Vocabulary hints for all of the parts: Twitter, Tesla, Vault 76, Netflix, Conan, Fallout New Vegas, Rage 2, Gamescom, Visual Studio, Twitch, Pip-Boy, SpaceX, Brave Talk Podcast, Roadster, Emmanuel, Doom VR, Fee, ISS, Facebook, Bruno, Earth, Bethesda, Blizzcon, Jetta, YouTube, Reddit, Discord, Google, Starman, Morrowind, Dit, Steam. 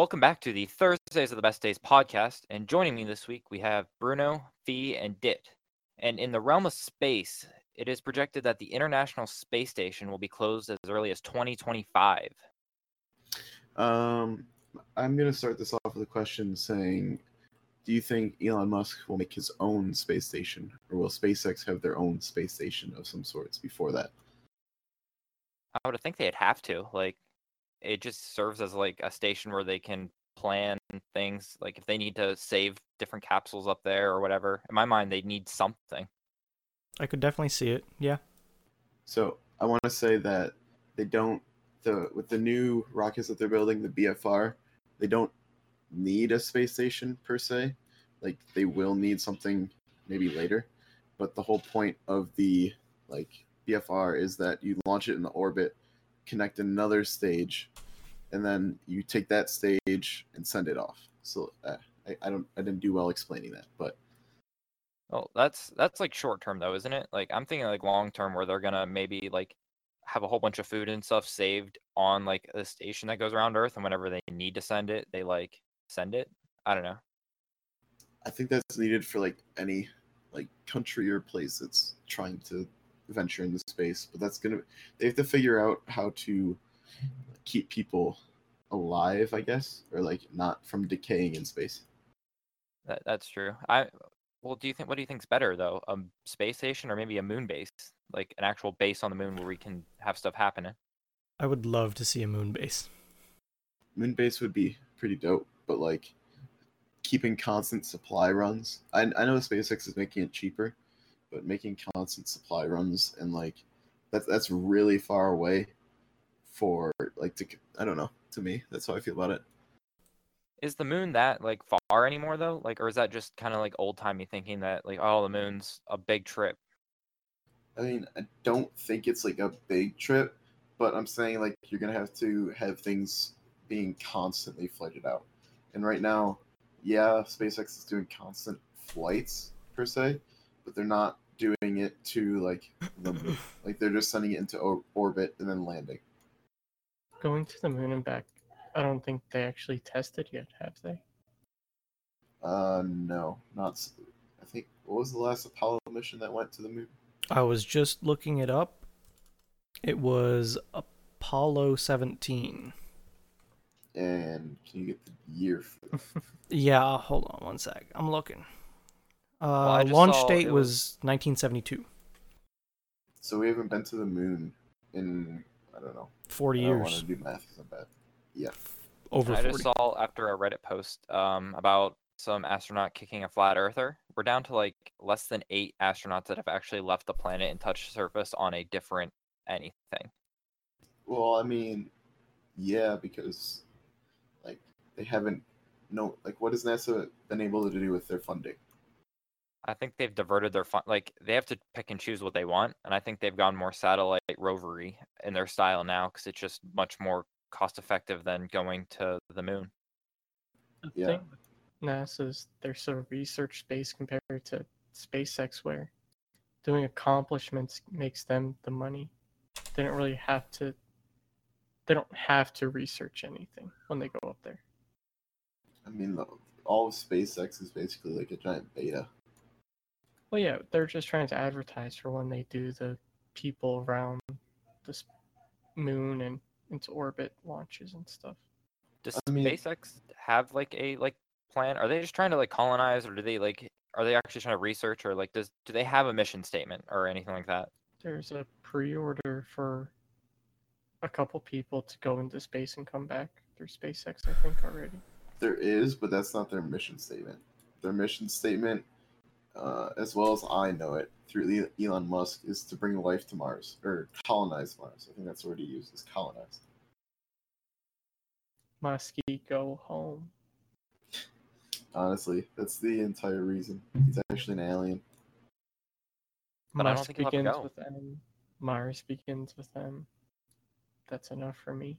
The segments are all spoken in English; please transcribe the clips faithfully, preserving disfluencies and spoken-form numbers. Welcome back to the Thursdays of the Best Days podcast, and joining me this week we have Bruno, Fee, and Dit. And in the realm of space, it is projected that the International Space Station will be closed as early as twenty twenty-five. Um, I'm going to start this off with a question saying, do you think Elon Musk will make his own space station, or will SpaceX have their own space station of some sorts before that? I would think they'd have to, like... It just serves as like a station where they can plan things, like if they need to save different capsules up there or whatever. In my mind, they need something. I could definitely see it, yeah. So I want to say that they don't, the with the new rockets that they're building, the B F R, they don't need a space station per se. Like they will need something maybe later, but the whole point of the like B F R is that you launch it in the orbit, connect another stage, and then you take that stage and send it off. So uh, I, I don't, I didn't do well explaining that, but well, that's that's like short term though, isn't it? Like I'm thinking like long term, where they're gonna maybe like have a whole bunch of food and stuff saved on like a station that goes around Earth, and whenever they need to send it, they like send it. I don't know. I think that's needed for like any like country or place that's trying to venture into space, but that's gonna they have to figure out how to keep people alive, I guess, or like not from decaying in space. That, that's true. I well, do you think what do you think's better though, a space station or maybe a moon base, like an actual base on the moon where we can have stuff happening? I would love to see a moon base. Moon base would be pretty dope, but like keeping constant supply runs. I I know SpaceX is making it cheaper, but making constant supply runs and like that's that's really far away for like to I don't know to me that's how I feel about it. Is the moon that like far anymore though? Like, or is that just kind of like old timey thinking that like, oh, the moon's a big trip? I mean, I don't think it's like a big trip, but I'm saying like you're gonna have to have things being constantly flighted out. And right now, yeah, SpaceX is doing constant flights per se, but they're not doing it to like the, like they're just sending it into or- orbit and then landing. Going to the moon and back. I don't think they actually tested yet, have they? Uh, no, not. I think what was the last Apollo mission that went to the moon? I was just looking it up. It was Apollo seventeen. And can you get the year for that? Yeah, hold on one sec. I'm looking. Uh, well, launch date was... was nineteen seventy-two. So we haven't been to the moon in, I don't know, forty I don't years. I want to do math because I'm bad. Yeah. Over forty. I just saw after a Reddit post um, about some astronaut kicking a flat earther. We're down to like less than eight astronauts that have actually left the planet and touched the surface on a different anything. Well, I mean, yeah, because like they haven't, no, like what has NASA been able to do with their funding? I think they've diverted their fun. Like they have to pick and choose what they want, and I think they've gone more satellite rovery in their style now because it's just much more cost effective than going to the moon. The yeah. thing with NASA's, they're sort of research based compared to SpaceX, where doing accomplishments makes them the money. They don't really have to. They don't have to research anything when they go up there. I mean, all of SpaceX is basically like a giant beta. Well, yeah, they're just trying to advertise for when they do the people around the moon and into orbit launches and stuff. Does I mean, SpaceX have like a like plan? Are they just trying to like colonize, or do they like are they actually trying to research, or like does do they have a mission statement or anything like that? There's a pre-order for a couple people to go into space and come back through SpaceX, I think already. There is, but that's not their mission statement. Their mission statement, Uh, as well as I know it, through Elon Musk, is to bring life to Mars, or colonize Mars. I think that's the word he uses, colonize. Muskie, go home. Honestly, that's the entire reason. He's actually an alien. But Mars I don't think begins he'll have to go. With M. Mars begins with M. That's enough for me.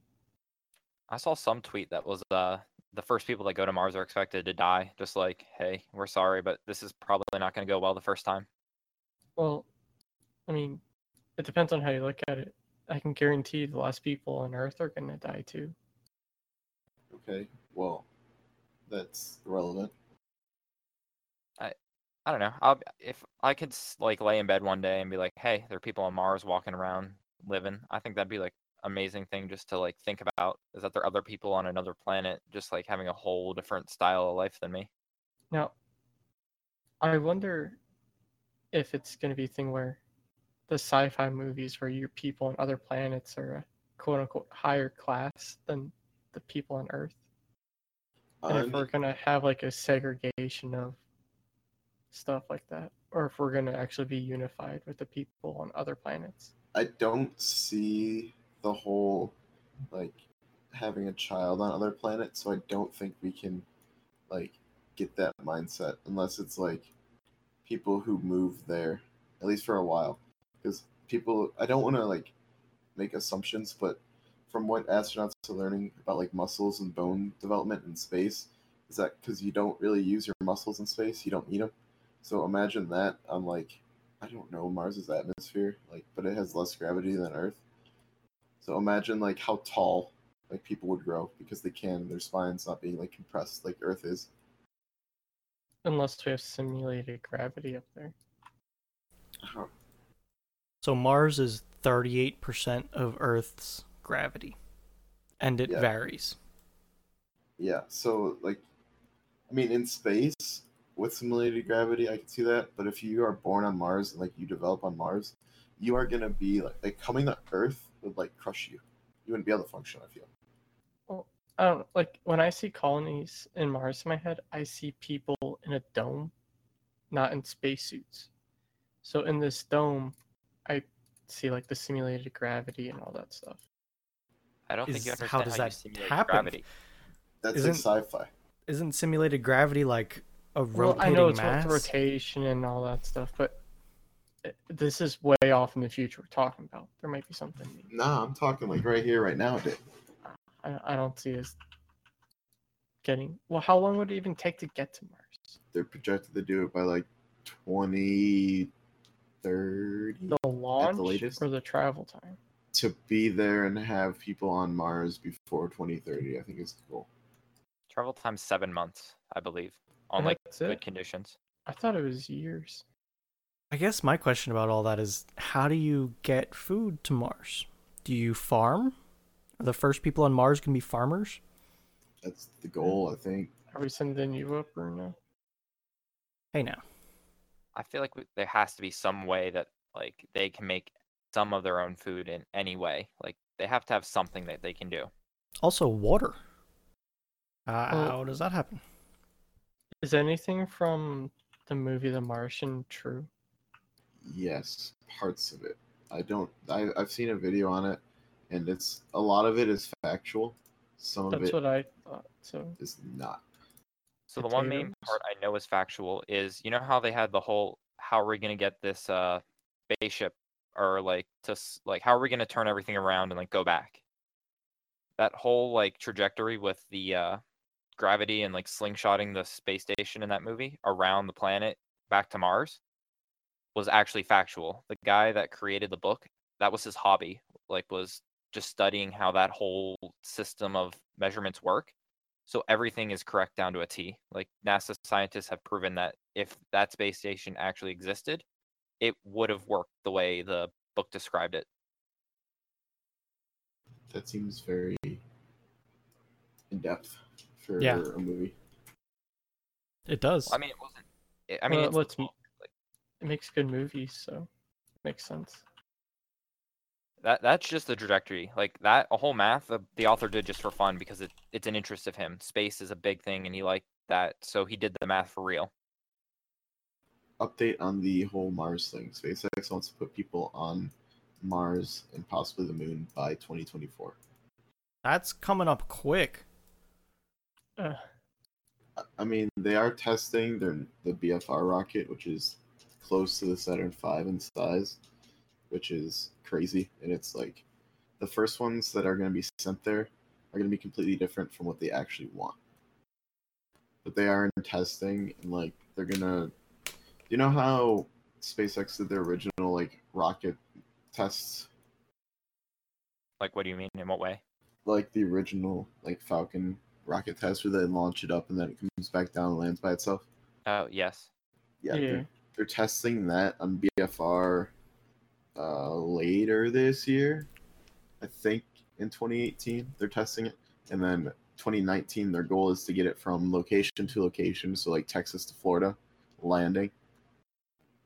I saw some tweet that was, uh, the first people that go to Mars are expected to die. Just like, hey, we're sorry, but this is probably not going to go well the first time. Well, I mean, it depends on how you look at it. I can guarantee the last people on Earth are going to die too. Okay, well, that's relevant. I I don't know. I'll, if I could like lay in bed one day and be like, hey, there are people on Mars walking around living, I think that'd be like amazing thing just to like think about, is that there are other people on another planet just like having a whole different style of life than me. Now, I wonder if it's going to be a thing where the sci-fi movies where your people on other planets are a quote-unquote higher class than the people on Earth. And um, if we're going to have like a segregation of stuff like that, or if we're going to actually be unified with the people on other planets. I don't see the whole like having a child on other planets, so I don't think we can like get that mindset unless it's like people who move there, at least for a while. Because people, I don't want to like make assumptions, but from what astronauts are learning about like muscles and bone development in space, is that because you don't really use your muscles in space, you don't need them. So imagine that on like, I don't know, Mars's atmosphere, like, but it has less gravity than Earth. So imagine like how tall like people would grow because they can, their spine's not being like compressed like Earth is. Unless we have simulated gravity up there. Oh. So Mars is thirty-eight percent of Earth's gravity, and it yeah. varies. Yeah, so like, I mean, in space, with simulated gravity, I can see that, but if you are born on Mars and like you develop on Mars, you are going to be, like, like, coming to Earth would like crush you. You wouldn't be able to function, I feel. Well, I don't know. Like, when I see colonies in Mars in my head, I see people in a dome, not in spacesuits. So in this dome, I see like the simulated gravity and all that stuff. I don't Is, think you understand how does how that simulate happen? Gravity. That's isn't, like sci-fi. Isn't simulated gravity like a rotating mass? Well, I know it's mass? With rotation and all that stuff, but this is way off in the future we're talking about. There might be something new. Nah, I'm talking like right here, right now, dude. I, I don't see us getting... Well, how long would it even take to get to Mars? They're projected to do it by like twenty thirty The launch at the latest, or the travel time? To be there and have people on Mars before twenty thirty I think is the goal. Travel time seven months, I believe. On like good it. conditions. I thought it was years. I guess my question about all that is, how do you get food to Mars? Do you farm? Are the first people on Mars going to be farmers? That's the goal, I think. Are we sending you up, Bruno? Hey, now. I feel like we, there has to be some way that like they can make some of their own food in any way. Like they have to have something that they can do. Also, water. Uh, well, how does that happen? Is anything from the movie The Martian true? Yes, parts of it. I don't. I, I've seen a video on it, and it's a lot of it is factual. Some That's of it. That's what I thought. So is not. So potatoes. The one main part I know is factual is, you know how they had the whole, how are we gonna get this uh spaceship or like to like how are we gonna turn everything around and like go back? That whole like trajectory with the uh gravity and like slingshotting the space station in that movie around the planet back to Mars was actually factual. The guy that created the book, that was his hobby, like was just studying how that whole system of measurements work. So everything is correct down to a T. Like NASA scientists have proven that if that space station actually existed, it would have worked the way the book described it. That seems very in depth for yeah. a movie. It does. Well, I mean, it wasn't. It, I mean, well, it's, well, it's, like, it makes good movies, so it makes sense. That that's just the trajectory. Like that, a whole math the, the author did just for fun because it, it's an interest of him. Space is a big thing, and he liked that, so he did the math for real. Update on the whole Mars thing. SpaceX wants to put people on Mars and possibly the moon by twenty twenty-four That's coming up quick. Uh. I mean, they are testing their the B F R rocket, which is close to the Saturn five in size, which is crazy, and it's like the first ones that are going to be sent there are going to be completely different from what they actually want. But they are in testing, and like they're gonna, you know how SpaceX did their original like rocket tests? Like, what do you mean? In what way? Like the original like Falcon rocket test where they launch it up and then it comes back down and lands by itself? Oh, yes. Yeah, yeah. They're, they're testing that on B F R uh, later this year. I think in twenty eighteen they're testing it. And then twenty nineteen their goal is to get it from location to location. So like Texas to Florida, landing.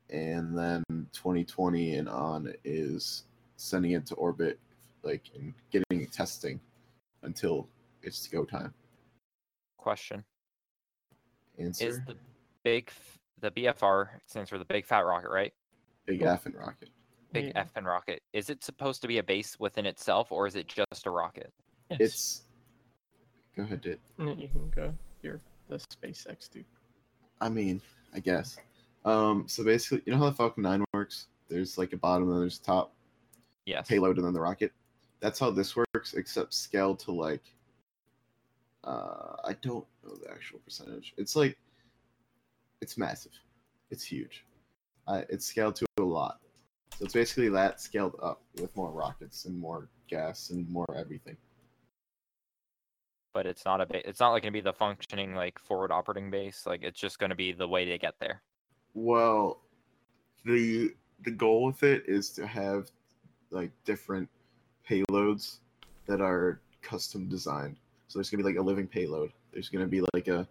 And then twenty twenty and on is sending it to orbit, like, and getting testing until it's go time. Question. Answer. Is the big, the B F R stands for the big fat rocket, right? Big effing rocket. Big yeah. effing rocket. Is it supposed to be a base within itself, or is it just a rocket? It's. it's... Go ahead, Dit. No, you can go. You're the SpaceX dude. I mean, I guess. Um, so basically, you know how the Falcon nine works? There's like a bottom and there's a top. Yes. Payload and then the rocket. That's how this works, except scaled to like, uh, I don't know the actual percentage. It's like, it's massive. It's huge. Uh, it's scaled to a lot. So it's basically that scaled up with more rockets and more gas and more everything. But it's not a. Ba- it's not like going to be the functioning like forward operating base. Like it's just going to be the way they get there. Well, the the goal with it is to have like different payloads that are custom designed. So there's gonna be like a living payload. There's gonna be like a,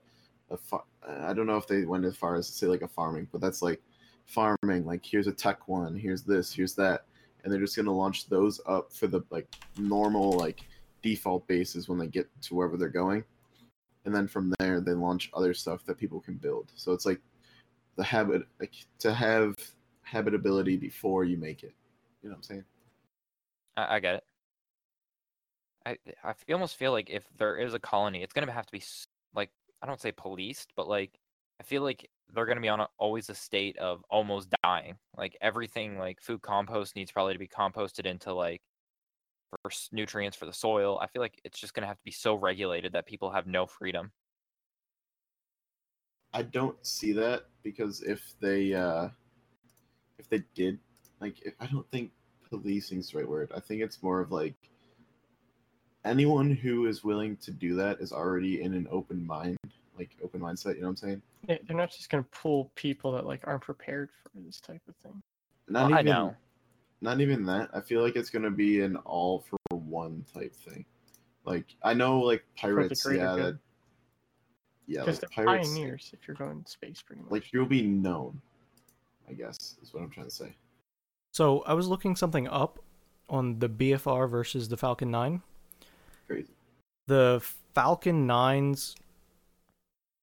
a far- I don't know if they went as far as to say like a farming, but that's like farming. Like here's a tech one, here's this, here's that, and they're just gonna launch those up for the like normal like default bases when they get to wherever they're going, and then from there they launch other stuff that people can build. So it's like the habit, like to have habitability before you make it. You know what I'm saying? I, I get it. I I f- almost feel like if there is a colony, it's gonna have to be like, I don't say policed, but like I feel like they're gonna be on a, always a state of almost dying. Like everything, like food compost needs probably to be composted into like for nutrients for the soil. I feel like it's just gonna have to be so regulated that people have no freedom. I don't see that because if they uh, if they did, like, if, I don't think policing's the right word. I think it's more of like anyone who is willing to do that is already in an open mind, like open mindset. You know what I'm saying? Yeah, they're not just gonna pull people that like aren't prepared for this type of thing. Not well, even, I know. Not even that. I feel like it's gonna be an all for one type thing. Like I know, like pirates, yeah. That, Yeah, like pirates, pioneers. If you're going to space, pretty much, like you'll be known, I guess, is what I'm trying to say. So I was looking something up on the B F R versus the Falcon nine. Crazy. The Falcon nine's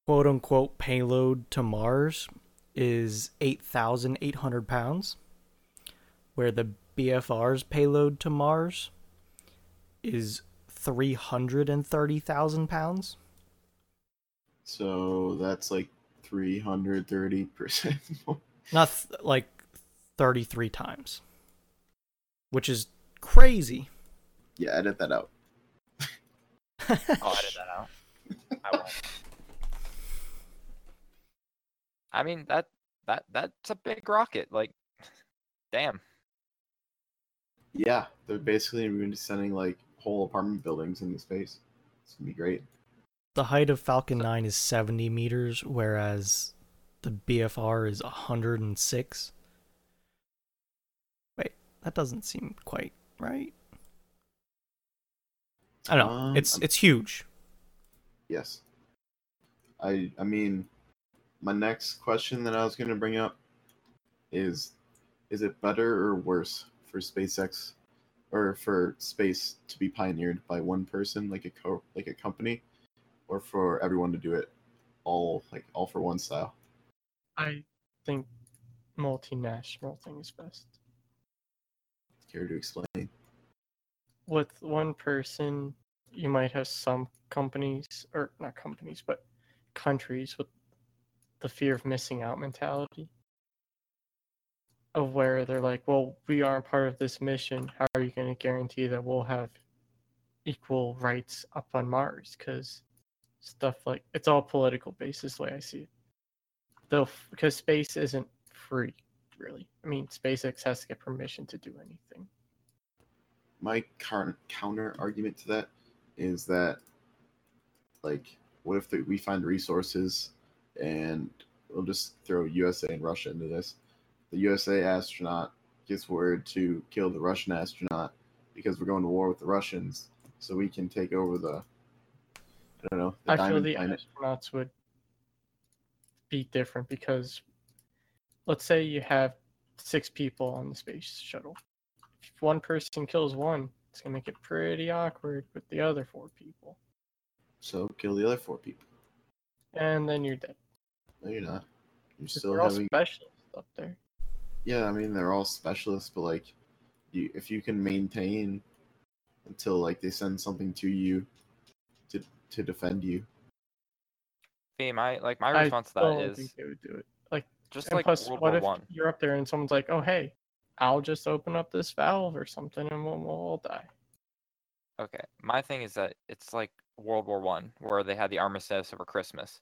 quote unquote payload to Mars is eight thousand eight hundred pounds, where the B F R's payload to Mars is three hundred and thirty thousand pounds. So that's like three hundred thirty percent more. Not th- like thirty-three times. Which is crazy. Yeah, edit that out. I'll edit that out. I won't. I mean, that, that that's a big rocket. Like, damn. Yeah, they're basically going to be sending like whole apartment buildings into space. It's going to be great. The height of Falcon nine is seventy meters, whereas the B F R is one hundred six. Wait, that doesn't seem quite right. I don't know. Um, it's it's huge. Yes. I I mean, my next question that I was going to bring up is, is it better or worse for SpaceX or for space to be pioneered by one person, like a co- like a company? Or for everyone to do it all, like all for one style. I think multinational thing is best. Care to explain? With one person, you might have some companies, or not companies, but countries with the fear of missing out mentality. Of where they're like, well, we aren't part of this mission. How are you going to guarantee that we'll have equal rights up on Mars? Because stuff like it's all political based is the way I see it, though, because space isn't free, really. I mean, SpaceX has to get permission to do anything. My current counter argument to that is that like, what if the, we find resources, and we'll just throw U S A and Russia into this. The U S A astronaut gets word to kill the Russian astronaut because we're going to war with the Russians, so we can take over the, I don't know. The I feel the planet. Astronauts would be different because, let's say you have six people on the space shuttle. If one person kills one, it's going to make it pretty awkward with the other four people. So kill the other four people. And then you're dead. No, you're not. You're still they're having... all specialists up there. Yeah, I mean, they're all specialists, but, like, you, if you can maintain until, like, they send something to you to to defend you. Hey, my, like, my response I to that is... I think they would do it. Like, just and like plus, World what War if One. You're up there and someone's like, oh, hey, I'll just open up this valve or something and we'll, we'll all die. Okay, my thing is that it's like World War One, where they had the armistice over Christmas.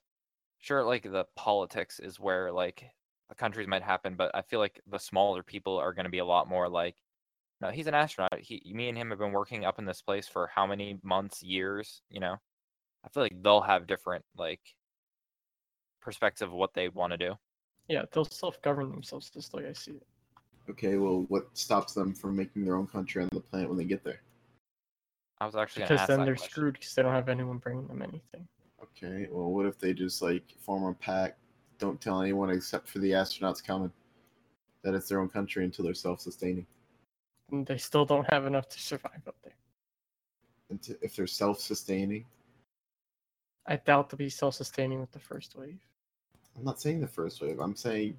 Sure, like, the politics is where, like, the countries might happen, but I feel like the smaller people are going to be a lot more like, no, he's an astronaut. He, me and him have been working up in this place for how many months, years, you know? I feel like they'll have different, like, perspective of what they want to do. Yeah, they'll self-govern themselves just like I see it. Okay, well, what stops them from making their own country on the planet when they get there? I was actually because then they're question. Screwed because they don't have anyone bringing them anything. Okay, well, what if they just, like, form a pact, don't tell anyone except for the astronauts coming, that it's their own country until they're self-sustaining? And they still don't have enough to survive up there. And to, if they're self-sustaining? I doubt they'll be self-sustaining with the first wave. I'm not saying the first wave. I'm saying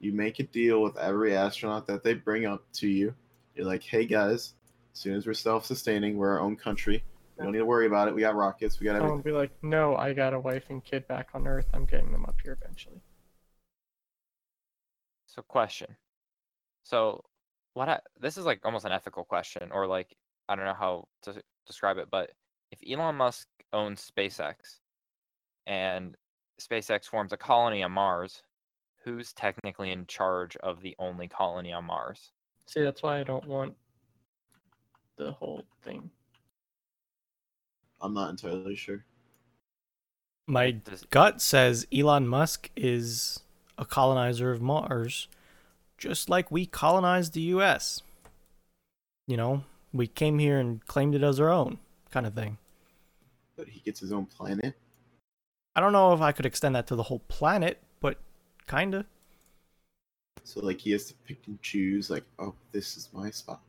you make a deal with every astronaut that they bring up to you. You're like, hey, guys, as soon as we're self-sustaining, we're our own country. We don't need to worry about it. We got rockets. We got everything. I'll be like, no, I got a wife and kid back on Earth. I'm getting them up here eventually. So question. So what? I, this is like almost an ethical question, or like, I don't know how to describe it, but if Elon Musk owns SpaceX and SpaceX forms a colony on Mars, who's technically in charge of the only colony on Mars? See, that's why I don't want the whole thing. I'm not entirely sure. My gut says Elon Musk is a colonizer of Mars, just like we colonized the U S. You know, we came here and claimed it as our own, kind of thing. But he gets his own planet? I don't know if I could extend that to the whole planet, but kinda. So, like, he has to pick and choose, like, oh, this is my spot.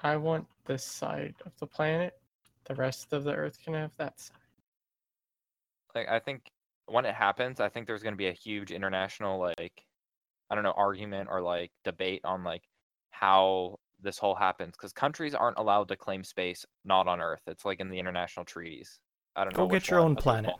I want this side of the planet. The rest of the Earth can have that side. Like, I think when it happens, I think there's going to be a huge international, like, I don't know, argument or, like, debate on, like, how this whole happens. Because countries aren't allowed to claim space not on Earth. It's, like, in the international treaties. I don't Go know. Go get your own planet.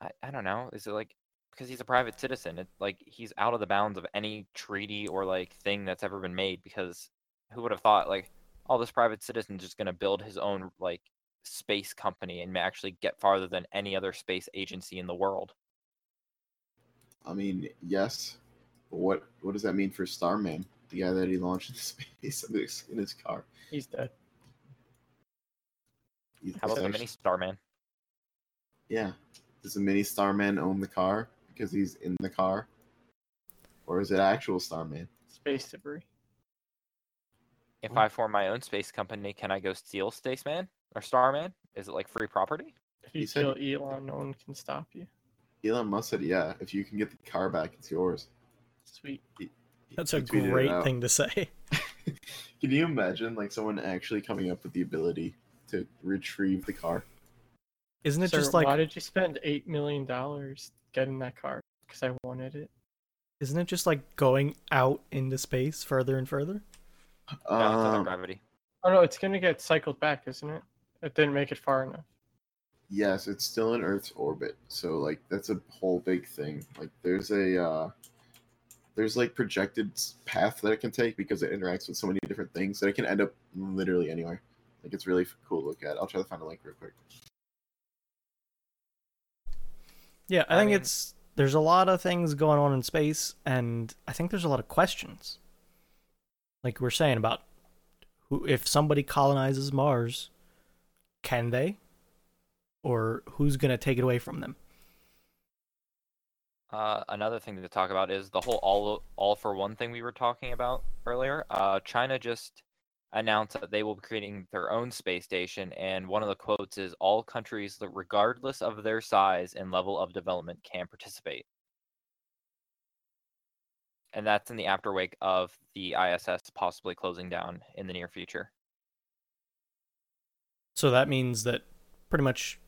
I, I don't know. Is it, like, because he's a private citizen. It's, like, he's out of the bounds of any treaty or, like, thing that's ever been made. Because who would have thought, like, all this private citizen just going to build his own, like, space company and actually get farther than any other space agency in the world. I mean, yes. But what what does that mean for Starman, the guy that he launched into space in his car? He's dead. He's How about actually... the mini Starman? Yeah. Does the mini Starman own the car because he's in the car? Or is it actual Starman? Space debris. If I form my own space company, can I go steal Spaceman or Starman? Is it like free property? If you steal Elon, no one can stop you. Elon Musk said, yeah, if you can get the car back, it's yours. Sweet. He, That's he a great thing to say. Can you imagine, like, someone actually coming up with the ability to retrieve the car? Isn't it Sir, just like... why did you spend eight million dollars getting that car? Because I wanted it. Isn't it just like going out into space further and further? Um, gravity. Oh no, it's gonna get cycled back, isn't it? It didn't make it far enough. Yes, it's still in Earth's orbit, so like that's a whole big thing. Like there's a uh, there's like projected path that it can take because it interacts with so many different things that it can end up literally anywhere. Like it's really cool to look at. I'll try to find a link real quick. Yeah, I, I think mean... it's there's a lot of things going on in space, and I think there's a lot of questions. Like we're saying about, who if somebody colonizes Mars, can they? or who's going to take it away from them? Uh, another thing to talk about is the whole all all for one thing we were talking about earlier. Uh, China just announced that they will be creating their own space station, and one of the quotes is, "All countries, regardless of their size and level of development, can participate." And that's in the afterwake of the I S S possibly closing down in the near future. So that means that pretty much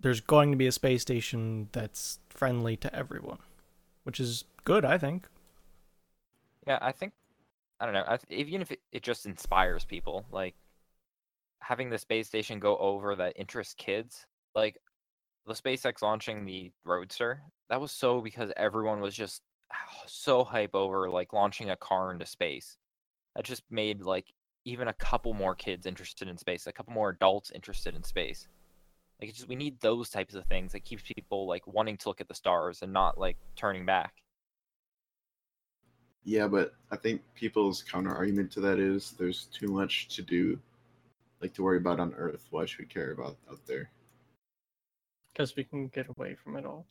there's going to be a space station that's friendly to everyone, which is good, I think. Yeah, I think, I don't know, I th- even if it, it just inspires people, like, having the space station go over that interests kids, like, the SpaceX launching the Roadster, that was so because everyone was just so hype over, like, launching a car into space. That just made, like, even a couple more kids interested in space, a couple more adults interested in space. Like, it's just, we need those types of things that keeps people, like, wanting to look at the stars and not, like, turning back. Yeah, but I think people's counter-argument to that is there's too much to do, like, to worry about on Earth. Why should we care about out there? Because we can get away from it all.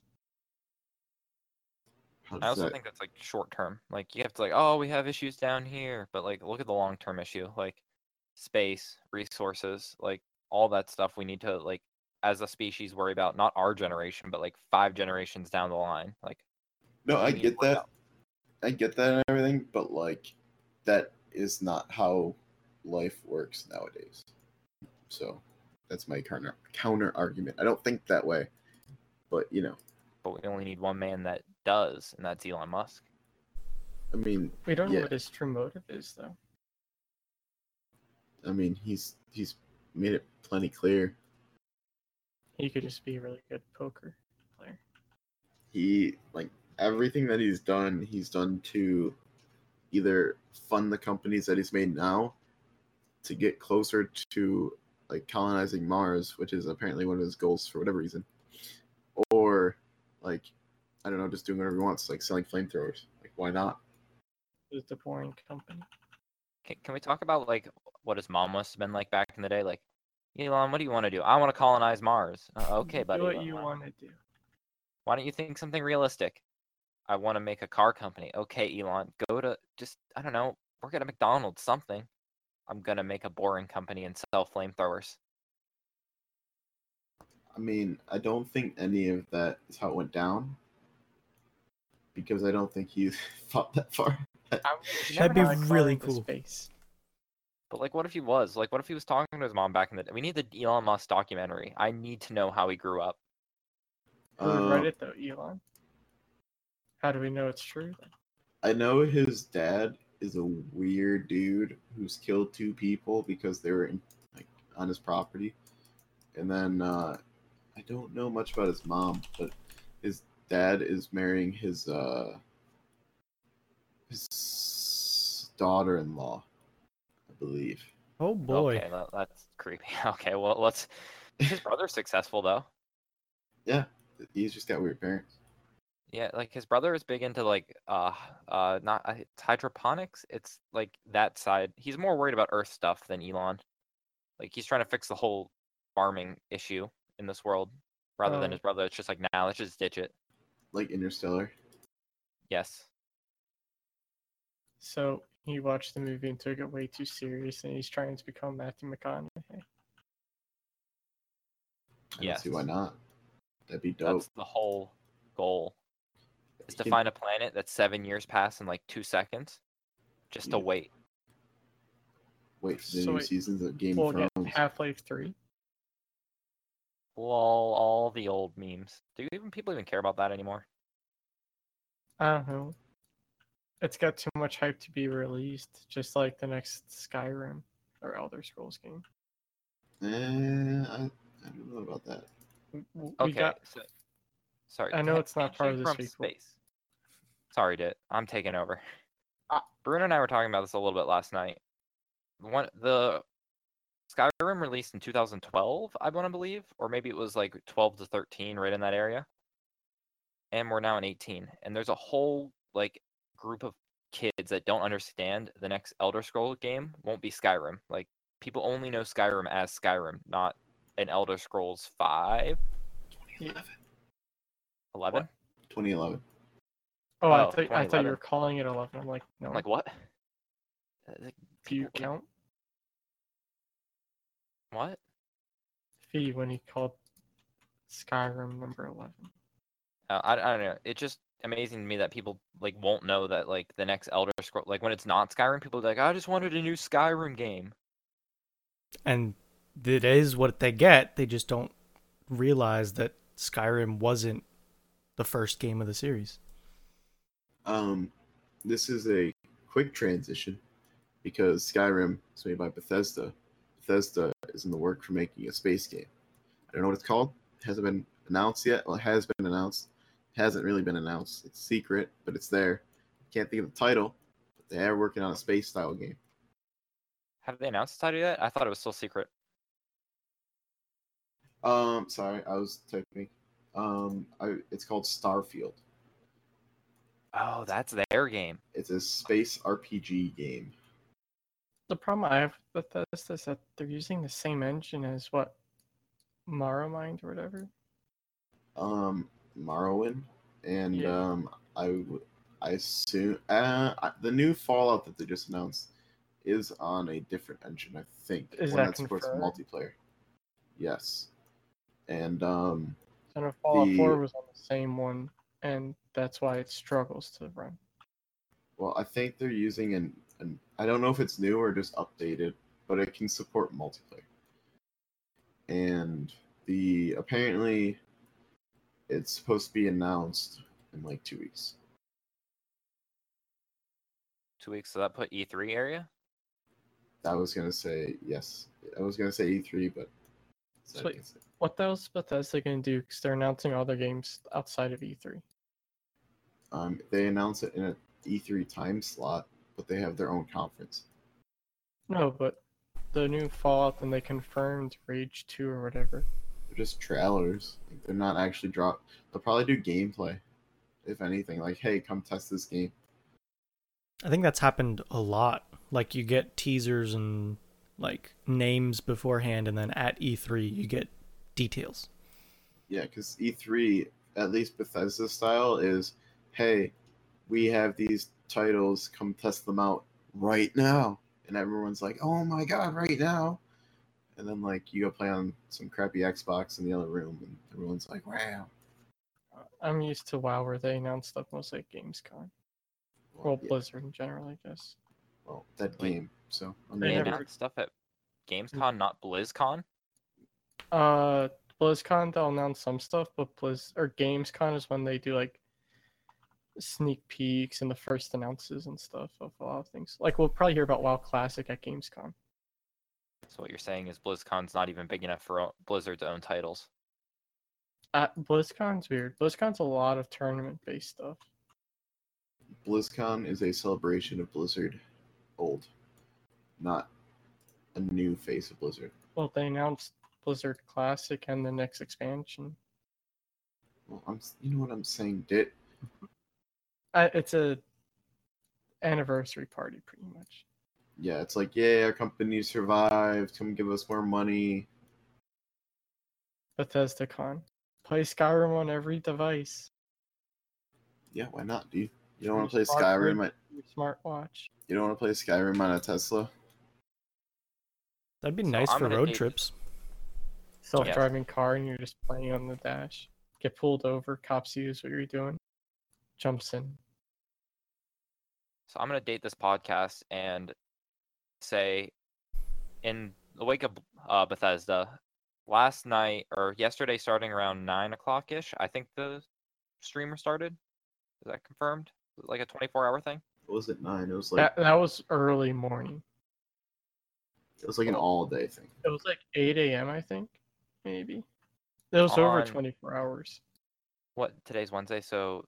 I also that... think that's, like, short-term. Like, you have to, like, oh, we have issues down here. But, like, look at the long-term issue. Like, space, resources, like, all that stuff we need to, like, as a species worry about, not our generation, but, like, five generations down the line. Like, no, I get that. Out. I get that and everything, but, like, that is not how life works nowadays. So, that's my counter counter-argument. I don't think that way, but, you know. But we only need one man that does, and that's Elon Musk. I mean, we don't yeah. know what his true motive is, though. I mean, he's he's made it plenty clear. He could just be a really good poker player. He, like, everything that he's done, he's done to either fund the companies that he's made now to get closer to, like, colonizing Mars, which is apparently one of his goals for whatever reason, or, like, I don't know, just doing whatever he wants, like selling flamethrowers. Like, why not? It's a boring company. Can, can we talk about, like, what his mom must have been like back in the day? Like, Elon, what do you want to do? I want to colonize Mars. Uh, okay, buddy. Do what Elon, you want to do. Why don't you think something realistic? I want to make a car company. Okay, Elon, go to just, I don't know, work at a McDonald's, something. I'm going to make a boring company and sell flamethrowers. I mean, I don't think any of that is how it went down. Because I don't think he thought that far. That'd be really cool. Space. But, like, what if he was? Like, what if he was talking to his mom back in the day? We need the Elon Musk documentary. I need to know how he grew up. Who uh, read it, though, Elon? How do we know it's true? I know his dad is a weird dude who's killed two people because they were in, like, on his property. And then uh, I don't know much about his mom, but his dad is marrying his uh his daughter-in-law, I believe. Oh boy, okay, that, that's creepy. Okay, well, let's. His brother's successful though. Yeah, he's just got weird parents. Yeah, like, his brother is big into, like, uh uh not uh, it's hydroponics. It's like that side. He's more worried about Earth stuff than Elon. Like, he's trying to fix the whole farming issue in this world rather oh. than his brother. It's just like, nah, let's just ditch it. Like Interstellar? Yes. So he watched the movie and took it way too serious, and he's trying to become Matthew McConaughey. Yeah. See why not? That'd be dope. That's the whole goal: is to find a planet that's seven years past in like two seconds, just yeah. to wait. Wait for the so new wait, seasons of Game of Thrones. We'll get Half-Life three. Lol, all, all the old memes. Do even people even care about that anymore? I don't know. It's got too much hype to be released, just like the next Skyrim or Elder Scrolls game. Uh, I, I don't know about that. We okay, got... so, sorry. I know it's not part of this week's space. Sorry, Dit. I'm taking over. Uh, Bruno and I were talking about this a little bit last night. One, the... Skyrim released in two thousand twelve, I want to believe, or maybe it was like twelve to thirteen, right in that area. And we're now in eighteen, and there's a whole, like, group of kids that don't understand the next Elder Scrolls game won't be Skyrim. Like, people only know Skyrim as Skyrim, not in Elder Scrolls five? twenty eleven. eleven? What? twenty eleven. Oh, I, th- I thought you were calling it eleven. I'm like, no. I'm like, what? Do you count? What? Fee, when he called Skyrim number eleven. Uh, I, I don't know. It's just amazing to me that people like won't know that like the next Elder Scroll, like when it's not Skyrim, people are like, I just wanted a new Skyrim game. And it is what they get. They just don't realize that Skyrim wasn't the first game of the series. Um, this is a quick transition because Skyrim is made by Bethesda. Bethesda is in the work for making a space game. I don't know what it's called. It hasn't been announced yet. Well, it has been announced. It hasn't really been announced. It's secret, but it's there. Can't think of the title, but they are working on a space-style game. Have they announced the title yet? I thought it was still secret. Um, sorry, I was typing. Um, I, it's called Starfield. Oh, that's their game. It's a space R P G game. The problem I have with this is that they're using the same engine as what? Morrowind or whatever? Um, Morrowind. And yeah. um, I, I assume... Uh, the new Fallout that they just announced is on a different engine, I think. Is one that, that supports multiplayer. Yes. And um... I know Fallout the... four was on the same one, and that's why it struggles to run. Well, I think they're using an... an I don't know if it's new or just updated, but it can support multiplayer. And the apparently it's supposed to be announced in like two weeks. Two weeks, so that put E three area? I was gonna say yes. I was gonna say E three, but so wait, what the hell's Bethesda gonna do? Because they're announcing all their games outside of E three. Um, they announce it in an E three time slot, but they have their own conference. No, but the new Fallout, and they confirmed Rage two or whatever. They're just trailers. Like, they're not actually dropped. They'll probably do gameplay, if anything. Like, hey, come test this game. I think that's happened a lot. Like, you get teasers and, like, names beforehand, and then at E three, you get details. Yeah, because E three, at least Bethesda style, is, hey, we have these titles, come test them out right now. And everyone's like, oh my god, right now. And then, like, you go play on some crappy Xbox in the other room, and everyone's like, wow. I'm used to WoW where they announce stuff mostly at Gamescom. Well, well yeah. Blizzard in general, I guess. Well, that Wait. game, so. I'm they never... announce stuff at Gamescom, not BlizzCon? Uh, BlizzCon, they'll announce some stuff, but Blizz or Gamescom is when they do, like, sneak peeks and the first announces and stuff of a lot of things. Like, we'll probably hear about WoW Classic at Gamescom. So what you're saying is BlizzCon's not even big enough for Blizzard to own titles. Uh, BlizzCon's weird. BlizzCon's a lot of tournament-based stuff. BlizzCon is a celebration of Blizzard old, not a new face of Blizzard. Well, they announced Blizzard Classic and the next expansion. Well, I'm, you know what I'm saying, Dit? Uh, it's a anniversary party, pretty much. Yeah, it's like, yeah, our company survived. Come give us more money. Bethesda Con. Play Skyrim on every device. Yeah, why not, dude? You don't want to play Skyrim at your smartwatch. You don't want to play Skyrim on a Tesla. That'd be so nice I'm for road take... trips. Self-driving yeah. car, and you're just playing on the dash. Get pulled over. Cops use what you're doing. Jumps in. So I'm going to date this podcast and say, in the wake of uh, Bethesda, last night, or yesterday starting around nine o'clock-ish, I think the streamer started. Is that confirmed? Was it like a twenty-four hour thing? It wasn't nine. It was like... That, that was early morning. It was like an all-day thing. It was like eight a.m., I think, maybe. It was On... over twenty-four hours. What? Today's Wednesday, so...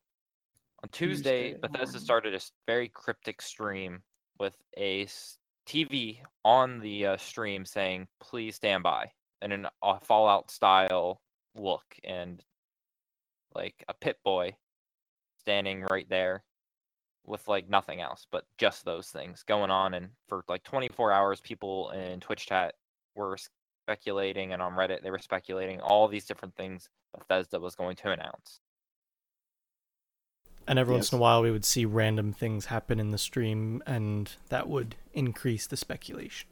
On Tuesday, Tuesday Bethesda started a very cryptic stream with a T V on the uh, stream saying, please stand by, in an, a Fallout-style look, and like a pit boy standing right there with like nothing else, but just those things going on. And for like twenty-four hours, people in Twitch chat were speculating, and on Reddit they were speculating all these different things Bethesda was going to announce. And every yes. once in a while we would see random things happen in the stream, and that would increase the speculation.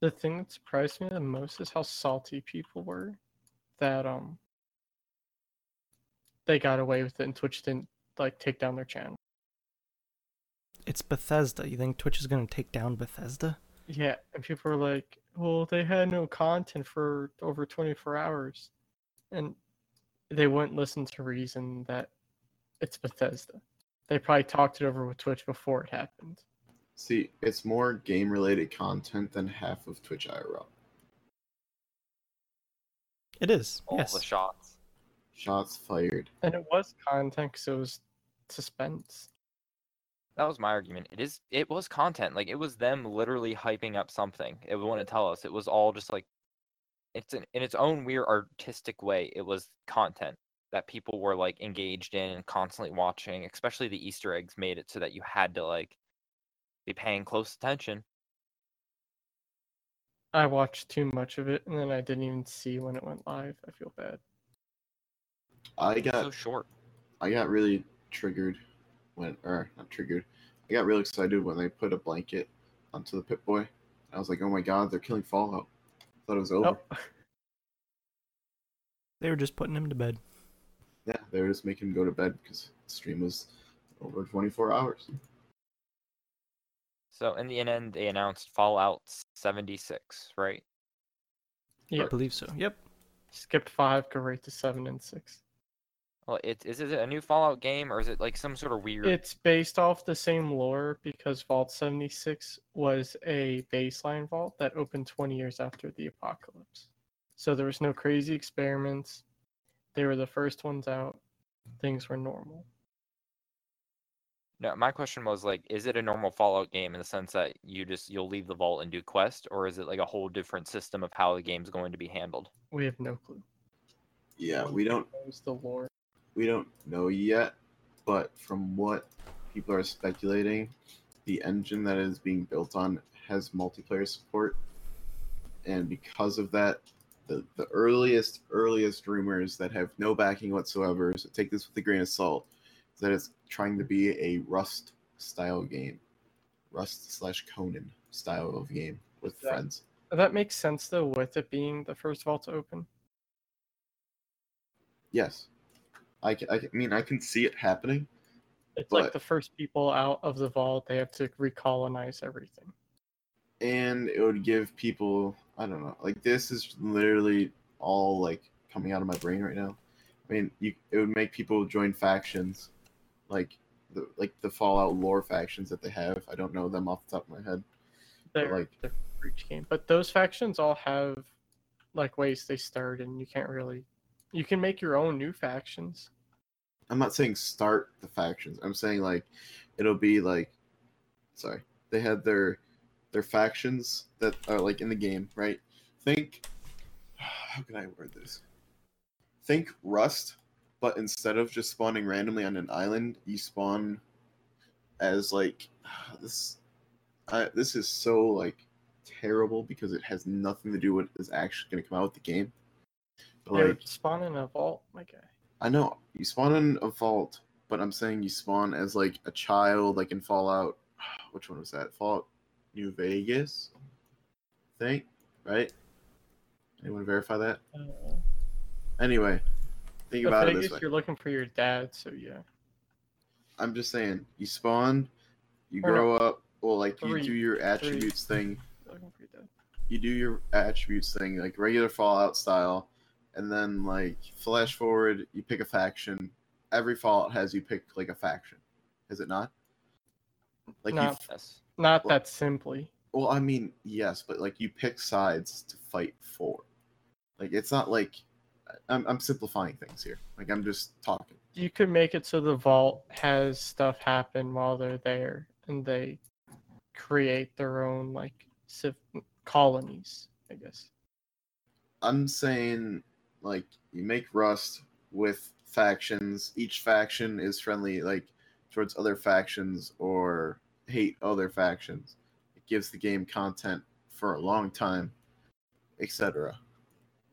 The thing that surprised me the most is how salty people were that um they got away with it and Twitch didn't like take down their channel. It's Bethesda. You think Twitch is going to take down Bethesda? Yeah, and people are like, well, they had no content for over twenty-four hours. And they wouldn't listen to reason that it's Bethesda. They probably talked it over with Twitch before it happened. See, it's more game-related content than half of Twitch I R L. It is, All yes. All the shots. Shots fired. And it was content, so it was suspense. That was my argument. It is. It was content. Like, it was them literally hyping up something. It wouldn't tell us. It was all just like, it's an, in its own weird artistic way, it was content that people were like engaged in and constantly watching. Especially the Easter eggs made it so that you had to like be paying close attention. I watched too much of it, and then I didn't even see when it went live. I feel bad. I got so short. I got really triggered. When, or not triggered. I got real excited when they put a blanket onto the Pip-Boy. I was like, oh my god, they're killing Fallout. I thought it was over. Nope. They were just putting him to bed. Yeah, they were just making him go to bed because the stream was over twenty-four hours. So in the end, they announced Fallout seventy-six, right? Yeah, I believe so. Yep. Skip five, go right to seven and six. Well, it, is it a new Fallout game, or is it like some sort of weird... It's based off the same lore, because Vault seventy-six was a baseline vault that opened twenty years after the apocalypse. So there was no crazy experiments. They were the first ones out. Things were normal. No, my question was, like, is it a normal Fallout game in the sense that you just, you'll leave the vault and do quests, or is it like a whole different system of how the game's going to be handled? We have no clue. Yeah, we don't... It's the lore. We don't know yet, but from what people are speculating, the engine that is being built on has multiplayer support. And because of that, the, the earliest, earliest rumors that have no backing whatsoever, so take this with a grain of salt, is that it's trying to be a Rust-style game. Rust slash Conan style of game with that, friends. That makes sense, though, with it being the first vault to open. Yes. I, I mean, I can see it happening. It's but... like the first people out of the vault, they have to recolonize everything. And it would give people, I don't know, like this is literally all like coming out of my brain right now. I mean, you, it would make people join factions, like the like the Fallout lore factions that they have. I don't know them off the top of my head. They're like they're for each game, but those factions all have like ways they start, and you can't really. You can make your own new factions. I'm not saying start the factions. I'm saying like it'll be like sorry. They had their their factions that are like in the game, right? Think how can I word this? Think Rust, but instead of just spawning randomly on an island, you spawn as like this uh, this is so like terrible because it has nothing to do with what is actually going to come out with the game. Like, yeah, spawn in a vault, my guy. I know. You spawn in a vault, but I'm saying you spawn as, like, a child, like in Fallout... Which one was that? Fallout New Vegas? I think, right? Anyone verify that? Uh, anyway, think about Vegas, it this way. You're looking for your dad, so yeah. I'm just saying, you spawn, you or grow no. up, well, like, three, you do your attributes three. thing. Looking for your dad. You do your attributes thing, like, regular Fallout style. And then, like, flash forward, you pick a faction. Every Fallout has you pick, like, a faction. Is it not? Like Not, you, not well, that simply. Well, I mean, yes, but, like, you pick sides to fight for. Like, it's not like... I'm, I'm simplifying things here. Like, I'm just talking. You could make it so the Vault has stuff happen while they're there, and they create their own, like, civ- colonies, I guess. I'm saying... Like, you make Rust with factions. Each faction is friendly, like, towards other factions or hate other factions. It gives the game content for a long time. et cetera.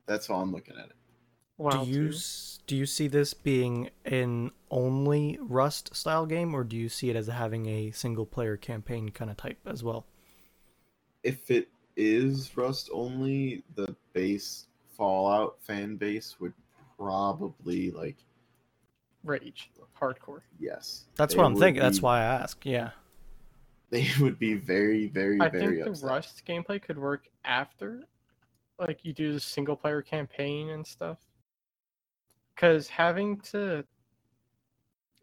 That's how I'm looking at it. Wow, do you s- do you see this being an only Rust style game, or do you see it as having a single player campaign kind of type as well? If it is Rust only, the base Fallout fan base would probably like rage hardcore. Yes, that's what I'm thinking. Be... That's why I ask. Yeah, they would be very, very, I very. I think the upset. Rust gameplay could work after, like you do the single player campaign and stuff. Because having to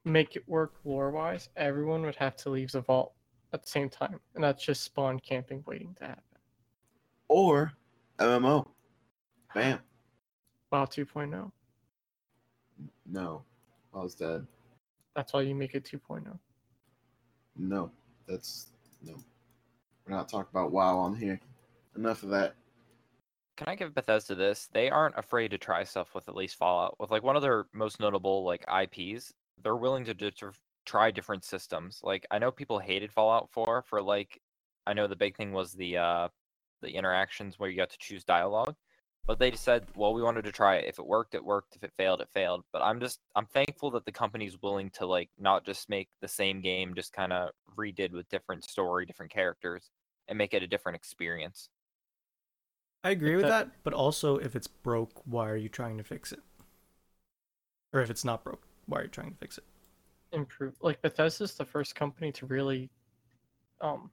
make it work lore-wise, everyone would have to leave the vault at the same time. And that's just spawn camping waiting to happen. Or M M O. Bam. WoW two point oh. No. WoW's dead. That's why you make it two point oh. No. That's... No. We're not talking about WoW on here. Enough of that. Can I give Bethesda this? They aren't afraid to try stuff with at least Fallout. With like one of their most notable like I Ps, they're willing to d- to try different systems. Like I know people hated Fallout four for like, I know the big thing was the uh, the interactions where you got to choose dialogue, but they said, well, we wanted to try it. If it worked, it worked. If it failed, it failed. But I'm just I'm thankful that the company's willing to like not just make the same game, just kind of redid with different story, different characters, and make it a different experience. I agree with that, but also if it's broke, why are you trying to fix it? Or if it's not broke, why are you trying to fix it? Improve. Like Bethesda's the first company to really um,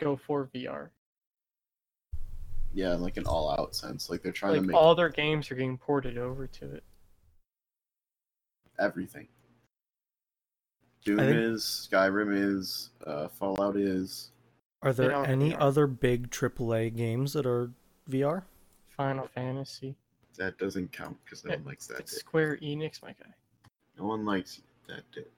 go for V R. Yeah, like an all-out sense. Like they're trying like to make... all their games are getting ported over to it. Everything. Doom think... is, Skyrim is, uh, Fallout is. Are there any V R. Other big triple A games that are... V R? Final Fantasy. That doesn't count because no it, one likes that. It's Square Enix, my guy. No one likes that dip.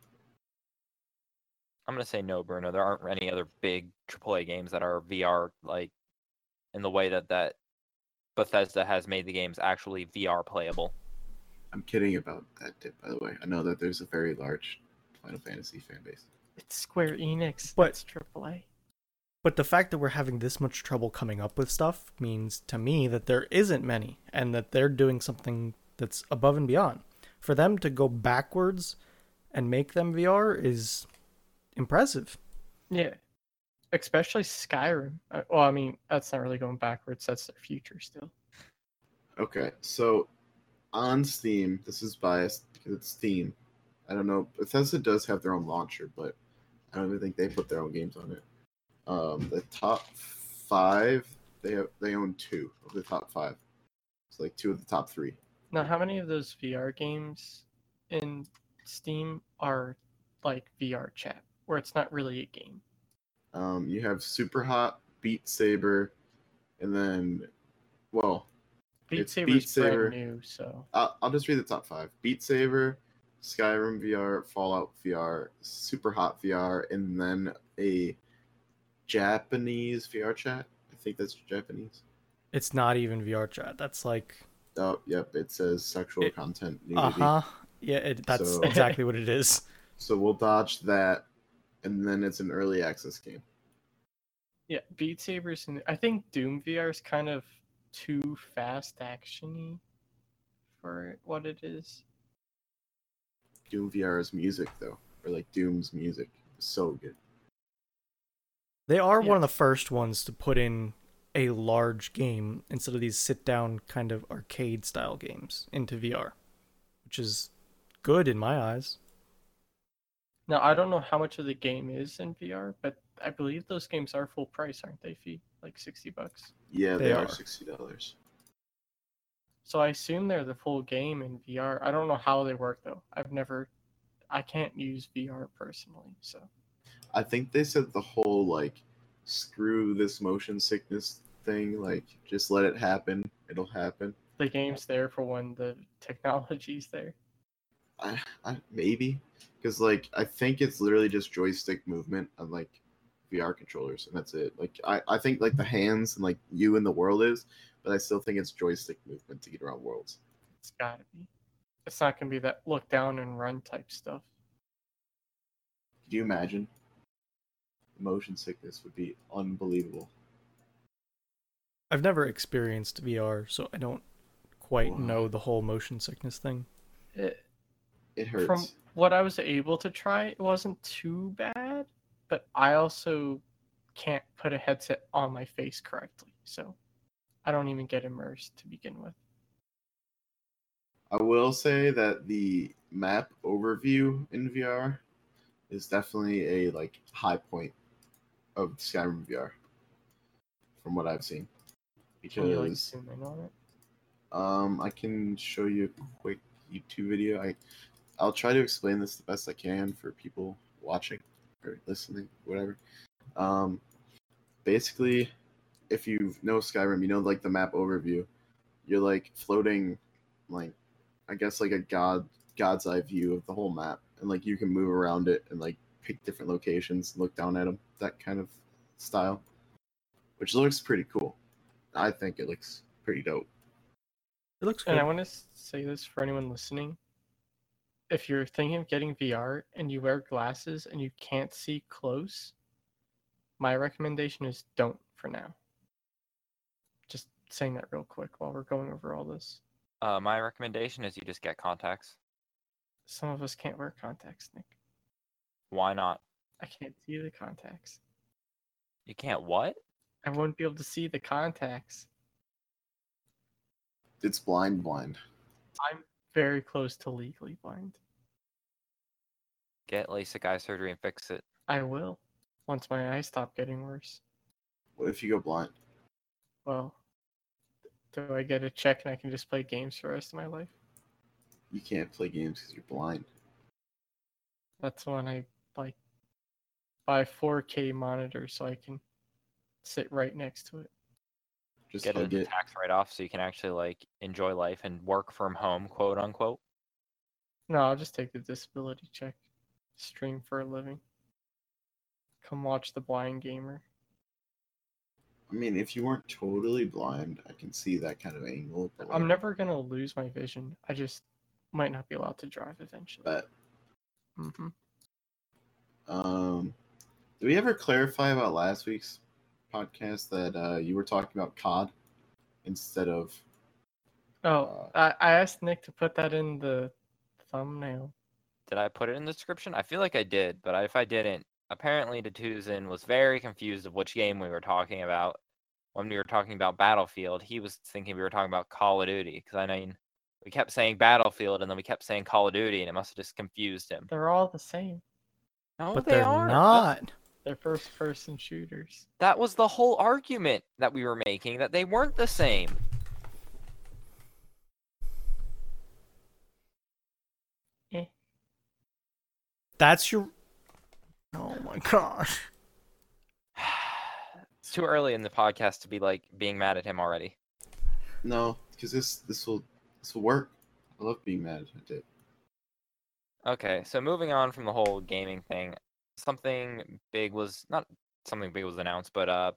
I'm going to say no, Bruno. There aren't any other big triple A games that are V R, like, in the way that, that Bethesda has made the games actually V R playable. I'm kidding about that dip, by the way. I know that there's a very large Final Fantasy fan base. It's Square Enix. But it's triple A. But the fact that we're having this much trouble coming up with stuff means to me that there isn't many and that they're doing something that's above and beyond. For them to go backwards and make them V R is impressive. Yeah. Especially Skyrim. Well, I mean, that's not really going backwards. That's their future still. Okay. So on Steam, this is biased because it's Steam. I don't know. Bethesda does have their own launcher, but I don't even think they put their own games on it. Um, the top five, they have, they own two of the top five. It's like two of the top three. Now, how many of those V R games in Steam are like V R chat, where it's not really a game? Um, you have Super Hot, Beat Saber, and then, well, Beat Saber's Beat Saber. Brand new, so I'll, I'll just read the top five: Beat Saber, Skyrim V R, Fallout V R, Super Hot V R, and then a Japanese V R chat. I think that's Japanese. It's not even V R chat. That's like. Oh, yep. It says sexual it, content. Uh huh. Yeah, it, that's so, exactly what it is. So we'll dodge that, and then it's an early access game. Yeah, Beat Saber's. In, I think Doom V R is kind of too fast actiony for what it is. Doom V R's music, though, or like Doom's music, is so good. They are yeah. one of the first ones to put in a large game instead of these sit-down kind of arcade-style games into V R, which is good in my eyes. Now, I don't know how much of the game is in V R, but I believe those games are full price, aren't they, Fee? Like sixty bucks? Yeah, they, they are. are sixty dollars. So I assume they're the full game in V R. I don't know how they work, though. I've never... I can't use V R personally, so... I think they said the whole, like, screw this motion sickness thing, like, just let it happen, it'll happen. The game's there for when the technology's there. I, I maybe. Because, like, I think it's literally just joystick movement on, like, V R controllers, and that's it. Like, I, I think, like, the hands and, like, you in the world is, but I still think it's joystick movement to get around worlds. It's gotta be. It's not gonna be that look down and run type stuff. Could you imagine? Motion sickness would be unbelievable. I've never experienced V R, so I don't quite Whoa. know the whole motion sickness thing. It, it hurts. From what I was able to try, it wasn't too bad, but I also can't put a headset on my face correctly, so I don't even get immersed to begin with. I will say that the map overview in V R is definitely a like high point of Skyrim V R, from what I've seen. Because can you like zoom in on it? Um, I can show you a quick YouTube video. I, I'll try to explain this the best I can for people watching or listening, whatever. Um, basically, if you know Skyrim, you know like the map overview. You're like floating, like I guess like a god god's eye view of the whole map, and like you can move around it and like pick different locations, look down at them, that kind of style, which looks pretty cool. I think it looks pretty dope. It looks cool. And I want to say this for anyone listening. If you're thinking of getting V R and you wear glasses and you can't see close, my recommendation is don't for now. Just saying that real quick while we're going over all this. Uh, my recommendation is you just get contacts. Some of us can't wear contacts, Nick. Why not? I can't see the contacts. You can't what? I won't be able to see the contacts. It's blind blind. I'm very close to legally blind. Get LASIK eye surgery and fix it. I will. Once my eyes stop getting worse. What if you go blind? Well, do I get a check and I can just play games for the rest of my life? You can't play games because you're blind. That's when I like buy a four K monitor so I can sit right next to it. Just get a tax write-off so you can actually like enjoy life and work from home, quote unquote. No, I'll just take the disability check. Stream for a living. Come watch The Blind Gamer. I mean, if you weren't totally blind, I can see that kind of angle. But I'm never going to lose my vision. I just might not be allowed to drive eventually. But mm-hmm. Um, did we ever clarify about last week's podcast that uh, you were talking about C O D instead of... Oh, uh, I asked Nick to put that in the thumbnail. Did I put it in the description? I feel like I did, but if I didn't, apparently Detuzin was very confused of which game we were talking about. When we were talking about Battlefield, he was thinking we were talking about Call of Duty, because I mean, we kept saying Battlefield and then we kept saying Call of Duty, and it must have just confused him. They're all the same. No, but they they're aren't. not. They're first-person shooters. That was the whole argument that we were making, that they weren't the same. Eh. That's your... Oh my gosh. It's too early in the podcast to be like being mad at him already. No, because this this will this will work. I love being mad at it. Okay, so moving on from the whole gaming thing, something big was not something big was announced, but uh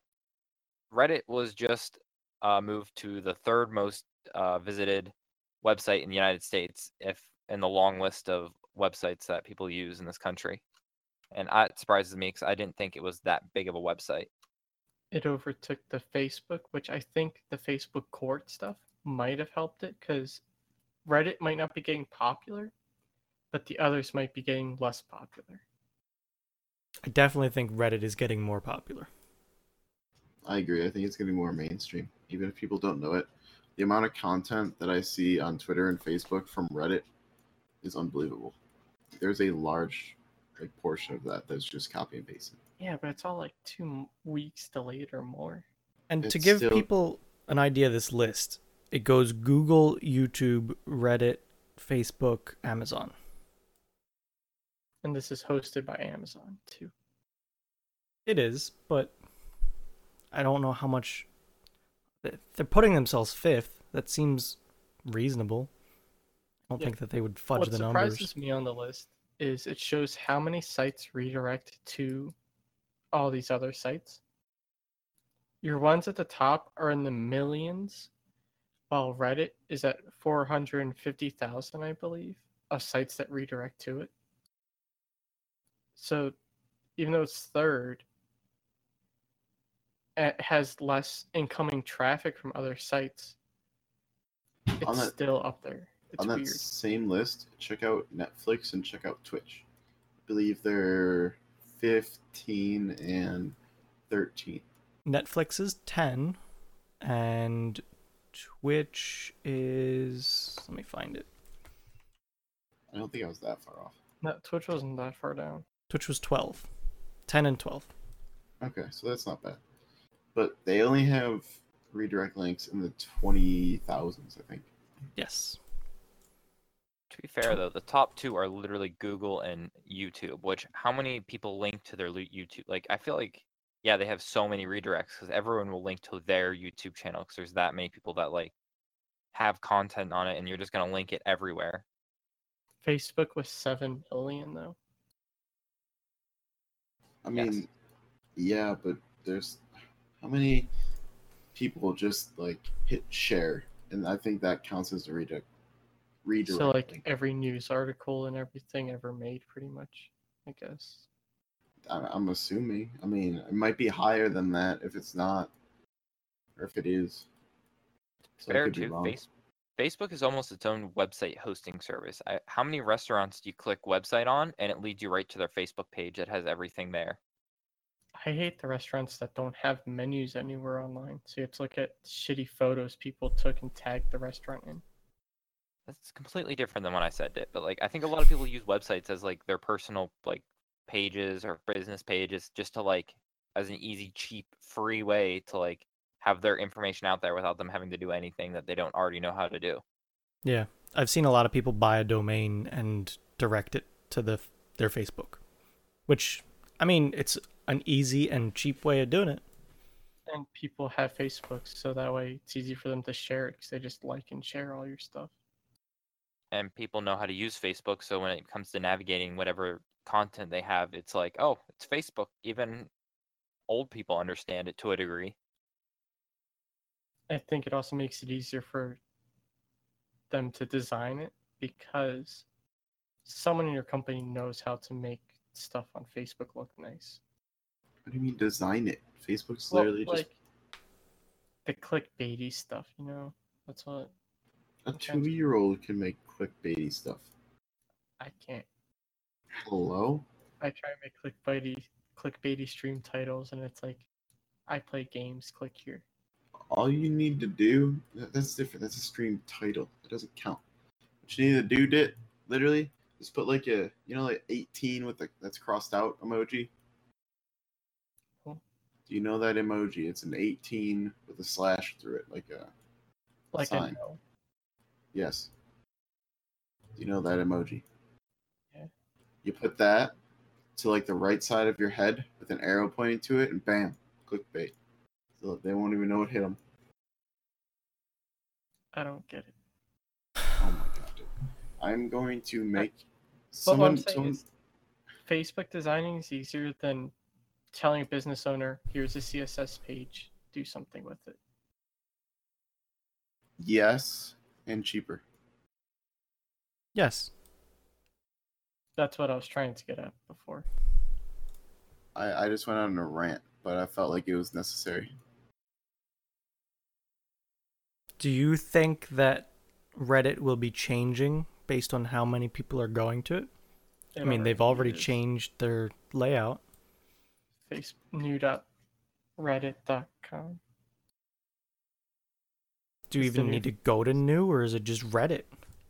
Reddit was just uh moved to the third most uh visited website in the United States, if in the long list of websites that people use in this country. And it surprises me because I didn't think it was that big of a website. It overtook the Facebook, which I think the Facebook court stuff might have helped it, because Reddit might not be getting popular, but the others might be getting less popular. I definitely think Reddit is getting more popular. I agree. I think it's getting more mainstream, even if people don't know it. The amount of content that I see on Twitter and Facebook from Reddit is unbelievable. There's a large... like portion of that that's just copy and pasting. Yeah, but it's all like two weeks delayed or more. And it's to give still... people an idea of this list, it goes Google, YouTube, Reddit, Facebook, Amazon. And this is hosted by Amazon too. It is, but I don't know how much they're putting themselves fifth. That seems reasonable. I don't yeah. think that they would fudge what the numbers. What surprises me on the list is it shows how many sites redirect to all these other sites. Your ones at the top are in the millions, while Reddit is at four hundred fifty thousand, I believe, of sites that redirect to it. So even though it's third, it has less incoming traffic from other sites, it's on that, still up there. It's on that weird. Same list, check out Netflix and check out Twitch. I believe they're fifteen and thirteen. Netflix is ten, and Twitch is... Let me find it. I don't think I was that far off. No, Twitch wasn't that far down. Twitch was twelve. ten and twelve. Okay, so that's not bad. But they only have redirect links in the twenty thousands, I think. Yes. To be fair, though, the top two are literally Google and YouTube, which how many people link to their YouTube? Like, I feel like, yeah, they have so many redirects because everyone will link to their YouTube channel because there's that many people that, like, have content on it, and you're just going to link it everywhere. Facebook was seven million, though. I mean, yes. Yeah, but there's how many people just like hit share, and I think that counts as a redirect. Redirect. So like every news article and everything ever made, pretty much, I guess. I, I'm assuming. I mean, it might be higher than that if it's not, or if it is. So fair too. Face- Facebook is almost its own website hosting service. I, how many restaurants do you click website on, and it leads you right to their Facebook page that has everything there? I hate the restaurants that don't have menus anywhere online. So you have to look at shitty photos people took and tag the restaurant in. That's completely different than when I said it. But like, I think a lot of people use websites as like their personal like pages or business pages just to like as an easy, cheap, free way to like have their information out there without them having to do anything that they don't already know how to do. Yeah, I've seen a lot of people buy a domain and direct it to the their Facebook, which I mean, it's an easy and cheap way of doing it. And people have Facebooks, so that way it's easy for them to share it because they just like and share all your stuff. And people know how to use Facebook, so when it comes to navigating whatever content they have, it's like, oh, it's Facebook. Even old people understand it to a degree. I think it also makes it easier for them to design it because someone in your company knows how to make stuff on Facebook look nice. What do you mean design it? Facebook's well, literally like, just... the clickbaity stuff, you know? That's what... A two-year-old can make clickbaity stuff. I can't. Hello? I try to make clickbaity, clickbaity stream titles, and it's like, I play games, click here. All you need to do... That's different. That's a stream title. It doesn't count. What you need to do, Dit, literally, just put like a... You know, like eighteen with the... That's crossed out emoji? Cool. Do you know that emoji? It's an eighteen with a slash through it. Like a like sign. A no. Yes. Do you know that emoji? Yeah. You put that to like the right side of your head with an arrow pointing to it, and bam. Clickbait. So they won't even know what hit them. I don't get it. Oh my god, dude. I'm going to make but someone... What I'm someone... Is Facebook designing is easier than telling a business owner, here's a C S S page, do something with it. Yes, and cheaper. Yes. That's what I was trying to get at before. I, I just went on a rant, but I felt like it was necessary. Do you think that Reddit will be changing based on how many people are going to it? it I mean, already they've already is. changed their layout. new dot reddit dot com. Do you it's even need to go to new, or is it just Reddit?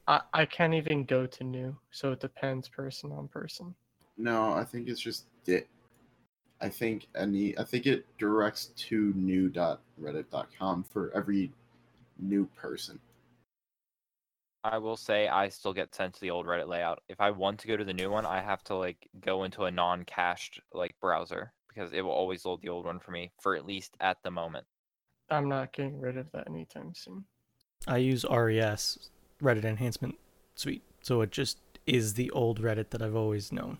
I, I can't even go to new, so it depends person on person. No, I think it's just Dit. I think any, I think it directs to new dot reddit dot com for every new person. I will say I still get sent to the old Reddit layout. If I want to go to the new one, I have to like go into a non-cached like browser because it will always load the old one for me, for at least at the moment. I'm not getting rid of that anytime soon. I use R E S, Reddit Enhancement Suite, so it just is the old Reddit that I've always known.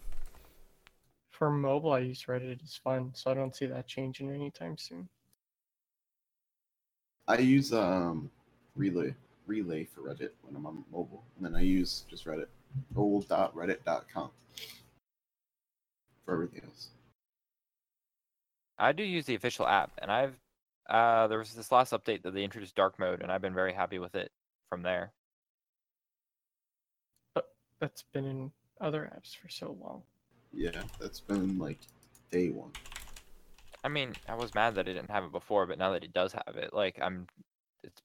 For mobile, I use Reddit. It's fun, so I don't see that changing anytime soon. I use um Relay Relay for Reddit when I'm on mobile, and then I use just Reddit, old dot reddit dot com for everything else. I do use the official app, and I've uh, there was this last update that they introduced dark mode, and I've been very happy with it from there. But that's been in other apps for so long. Yeah, that's been like day one. I mean, I was mad that I didn't have it before, but now that it does have it, like I'm, it's,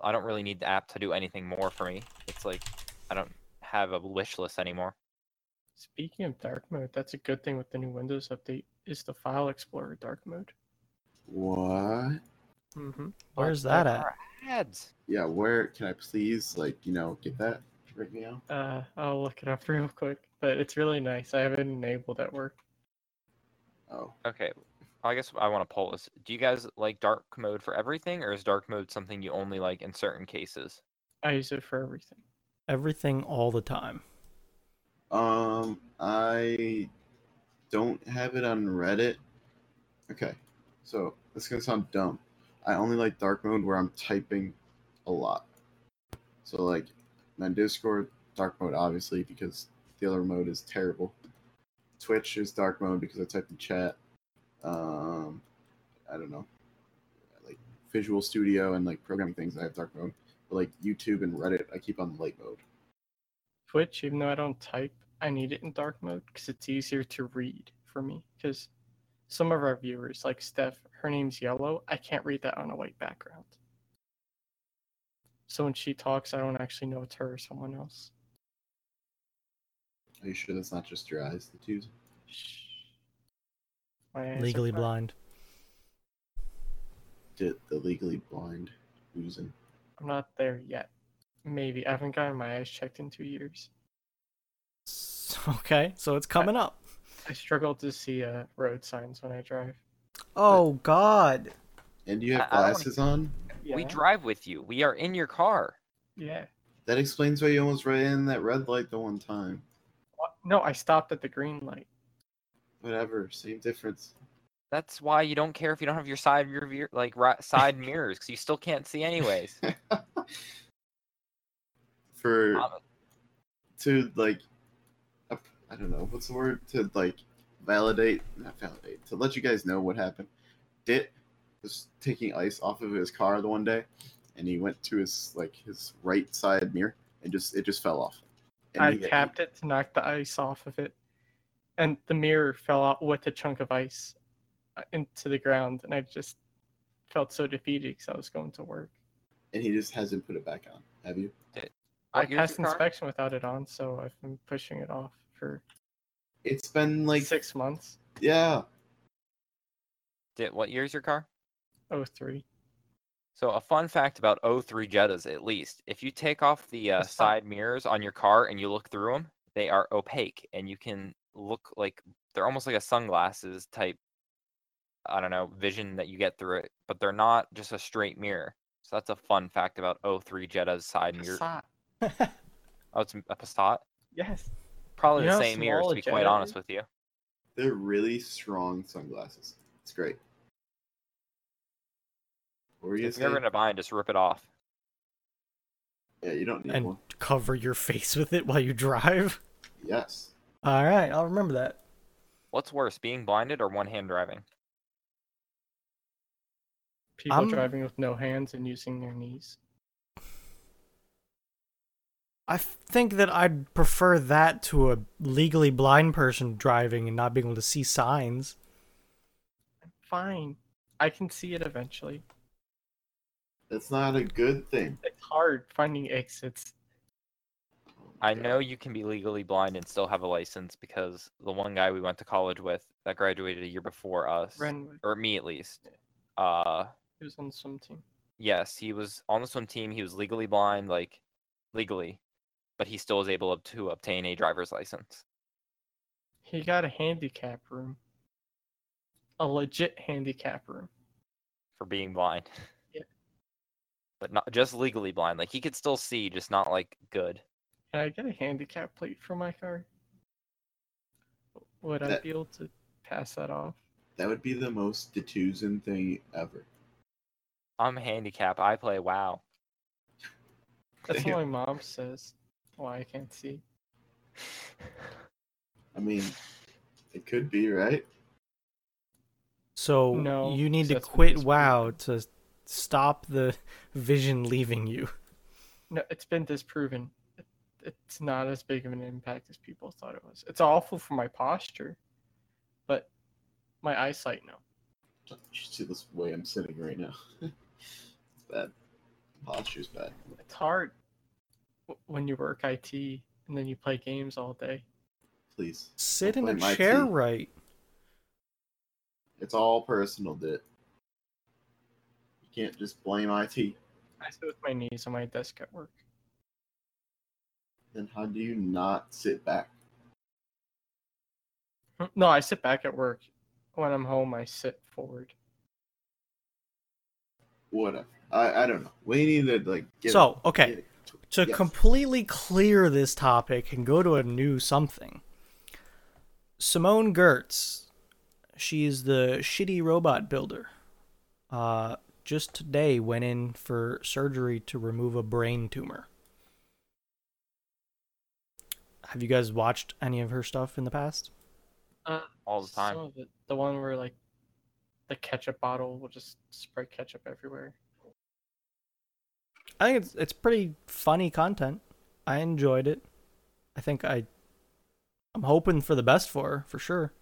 I don't really need the app to do anything more for me. It's like I don't have a wish list anymore. Speaking of dark mode, that's a good thing with the new Windows update. Is the File Explorer dark mode? What? Mm-hmm. Where's that at? Ads. Yeah, where can I please, like, you know, get that right now? Uh, I'll look it up real quick, but it's really nice. I have it enabled at work. Oh. Okay. I guess I want to poll this. Do you guys like dark mode for everything, or is dark mode something you only like in certain cases? I use it for everything. Everything all the time. Um, I don't have it on Reddit. Okay, so this is going to sound dumb. I only like dark mode where I'm typing a lot. So like, my Discord, dark mode obviously, because the other mode is terrible. Twitch is dark mode because I type in chat. Um, I don't know, like Visual Studio and like programming things, I have dark mode. But like YouTube and Reddit, I keep on light mode. Twitch, even though I don't type, I need it in dark mode because it's easier to read for me. Because some of our viewers, like Steph, her name's Yellow. I can't read that on a white background. So when she talks, I don't actually know it's her or someone else. Are you sure that's not just your eyes that use? Shh. Legally blind. The, the legally blind losing. I'm not there yet. Maybe. I haven't gotten my eyes checked in two years. Okay, so it's coming I, up. I struggle to see uh, road signs when I drive. Oh, but... God. And you have glasses I, I wanna... on? Yeah. We drive with you. We are in your car. Yeah. That explains why you almost ran in that red light the one time. What? No, I stopped at the green light. Whatever, same difference. That's why you don't care if you don't have your side rear, like right, side mirrors, because you still can't see anyways. For um, to like, I don't know what's the word to like validate, not validate, to let you guys know what happened. Dit was taking ice off of his car the one day, and he went to his like his right side mirror, and just it just fell off. And I tapped it to knock the ice off of it. And the mirror fell out with a chunk of ice into the ground. And I just felt so defeated because I was going to work. And he just hasn't put it back on. Have you? Did, I passed inspection without it on, so I've been pushing it off for... It's been like... Six months. Yeah. Did, what year is your car? oh three. So a fun fact about oh three Jettas, at least. If you take off the uh, side mirrors on your car and you look through them, they are opaque. And you can... look like they're almost like a sunglasses type, I don't know, vision that you get through it, but they're not just a straight mirror. So that's a fun fact about oh three Jetta's side mirror. Oh, it's a Passat? Yes. Probably you the same mirrors, to be Jetta, quite honest with you. They're really strong sunglasses. It's great. What were you if you're going to buy it, just rip it off. Yeah, you don't need and one. And cover your face with it while you drive? Yes. All right, I'll remember that. What's worse, being blinded or one-hand driving? People I'm... driving with no hands and using their knees. I think that I'd prefer that to a legally blind person driving and not being able to see signs. Fine. I can see it eventually. That's not a good thing. It's hard finding exits. I know you can be legally blind and still have a license because the one guy we went to college with that graduated a year before us, Renwood. Or me at least. Yeah. Uh, he was on the swim team. Yes, he was on the swim team. He was legally blind, like legally, but he still was able to obtain a driver's license. He got a handicap room. A legit handicap room. For being blind. Yeah. But not just legally blind. Like he could still see, just not like good. Can I get a handicap plate for my car? Would that, I be able to pass that off? That would be the most detusing thing ever. I'm handicapped. I play WoW. That's what my mom says. Why I can't see. I mean, it could be, right? So no, you need to quit WoW to stop the vision leaving you. No, it's been disproven. It's not as big of an impact as people thought it was. It's awful for my posture, but my eyesight, no. You should see this way I'm sitting right now. It's bad. The posture's bad. It's hard when you work I T and then you play games all day. Please. Sit in a chair I T. Right. It's all personal, Dit. You can't just blame I T. I sit with my knees on my desk at work. Then how do you not sit back? No, I sit back at work. When I'm home, I sit forward. Whatever. I, I don't know. We need to, like... Get so, a, okay. Get to yes. completely clear this topic and go to a new something. Simone Gertz. She's the shitty robot builder. Uh, just today went in for surgery to remove a brain tumor. Have you guys watched any of her stuff in the past? Uh, All the time. Some of it, the one where, like, the ketchup bottle will just spray ketchup everywhere. I think it's it's pretty funny content. I enjoyed it. I think I... I'm hoping for the best for her, for sure.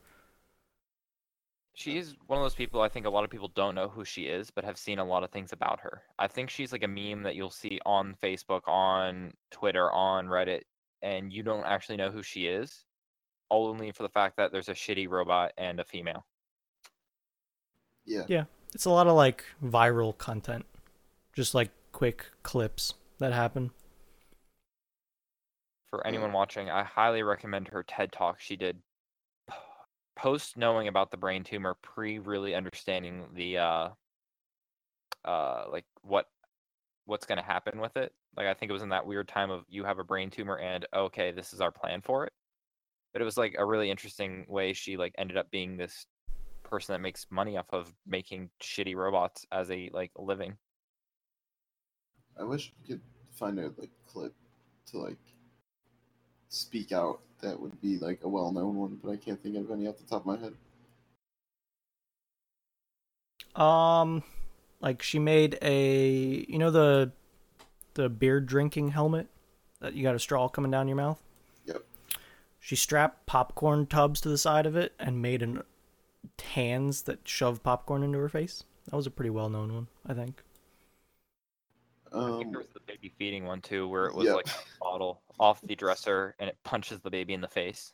She is one of those people I think a lot of people don't know who she is, but have seen a lot of things about her. I think she's like a meme that you'll see on Facebook, on Twitter, on Reddit, and you don't actually know who she is, all only for the fact that there's a shitty robot and a female. Yeah. Yeah. It's a lot of, like, viral content. Just, like, quick clips that happen. For anyone watching, I highly recommend her TED Talk she did post knowing about the brain tumor, pre really understanding the uh uh like what what's going to happen with it. Like, I think it was in that weird time of you have a brain tumor and okay, this is our plan for it. But it was like a really interesting way she like ended up being this person that makes money off of making shitty robots as a like a living. I wish we could find a like clip to like speak out that would be like a well-known one, but I can't think of any off the top of my head. Um, like she made a, you know, the the beer drinking helmet that you got a straw coming down your mouth. Yep. She strapped popcorn tubs to the side of it and made an hands that shoved popcorn into her face. That was a pretty well-known one, I think. Um, I think there was the baby feeding one too, where it was yeah. like a bottle off the dresser and it punches the baby in the face.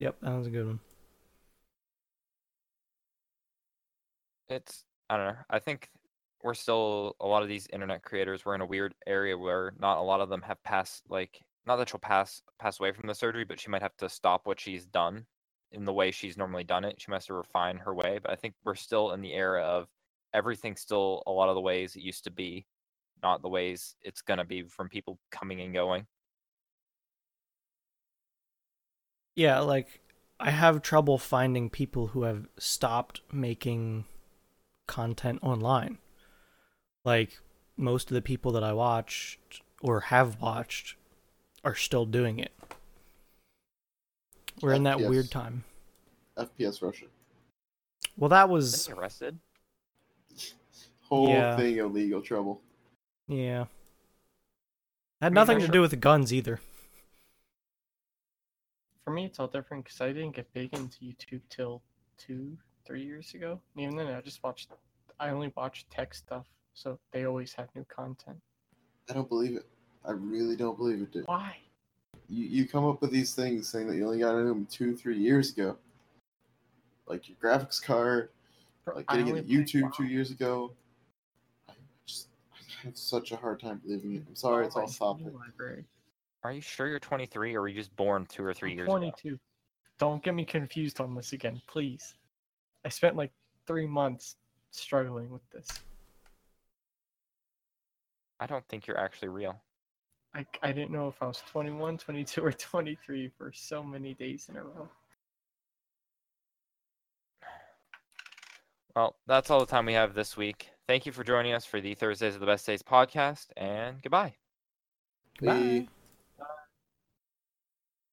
Yep, that was a good one. It's, I don't know. I think we're still, a lot of these internet creators, we're in a weird area where not a lot of them have passed, like, not that she'll pass, pass away from the surgery, but she might have to stop what she's done in the way she's normally done it. She must have refined her way, but I think we're still in the era of everything's still a lot of the ways it used to be, not the ways it's going to be from people coming and going. Yeah, like, I have trouble finding people who have stopped making content online. Like, most of the people that I watched or have watched are still doing it. We're F P S. In that weird time. F P S Russia. Well, that was... They arrested? Whole yeah. thing of legal trouble. Yeah. Had nothing to do with the guns either. For me, it's all different because I didn't get big into YouTube till two, three years ago. And even then, I just watched, I only watched tech stuff, so they always have new content. I don't believe it. I really don't believe it, dude. Why? You, you come up with these things saying that you only got into them two, three years ago. Like your graphics card, like getting into YouTube wow. two years ago. I have such a hard time believing it. I'm sorry, oh, it's all software. Are you sure you're twenty-three, or were you just born two or three I'm years twenty-two. Ago? twenty-two. Don't get me confused on this again, please. I spent like three months struggling with this. I don't think you're actually real. I, I didn't know if I was twenty-one, twenty-two, or twenty-three for so many days in a row. Well, that's all the time we have this week. Thank you for joining us for the Thursdays of the Best Days podcast, and goodbye. Bye. Bye.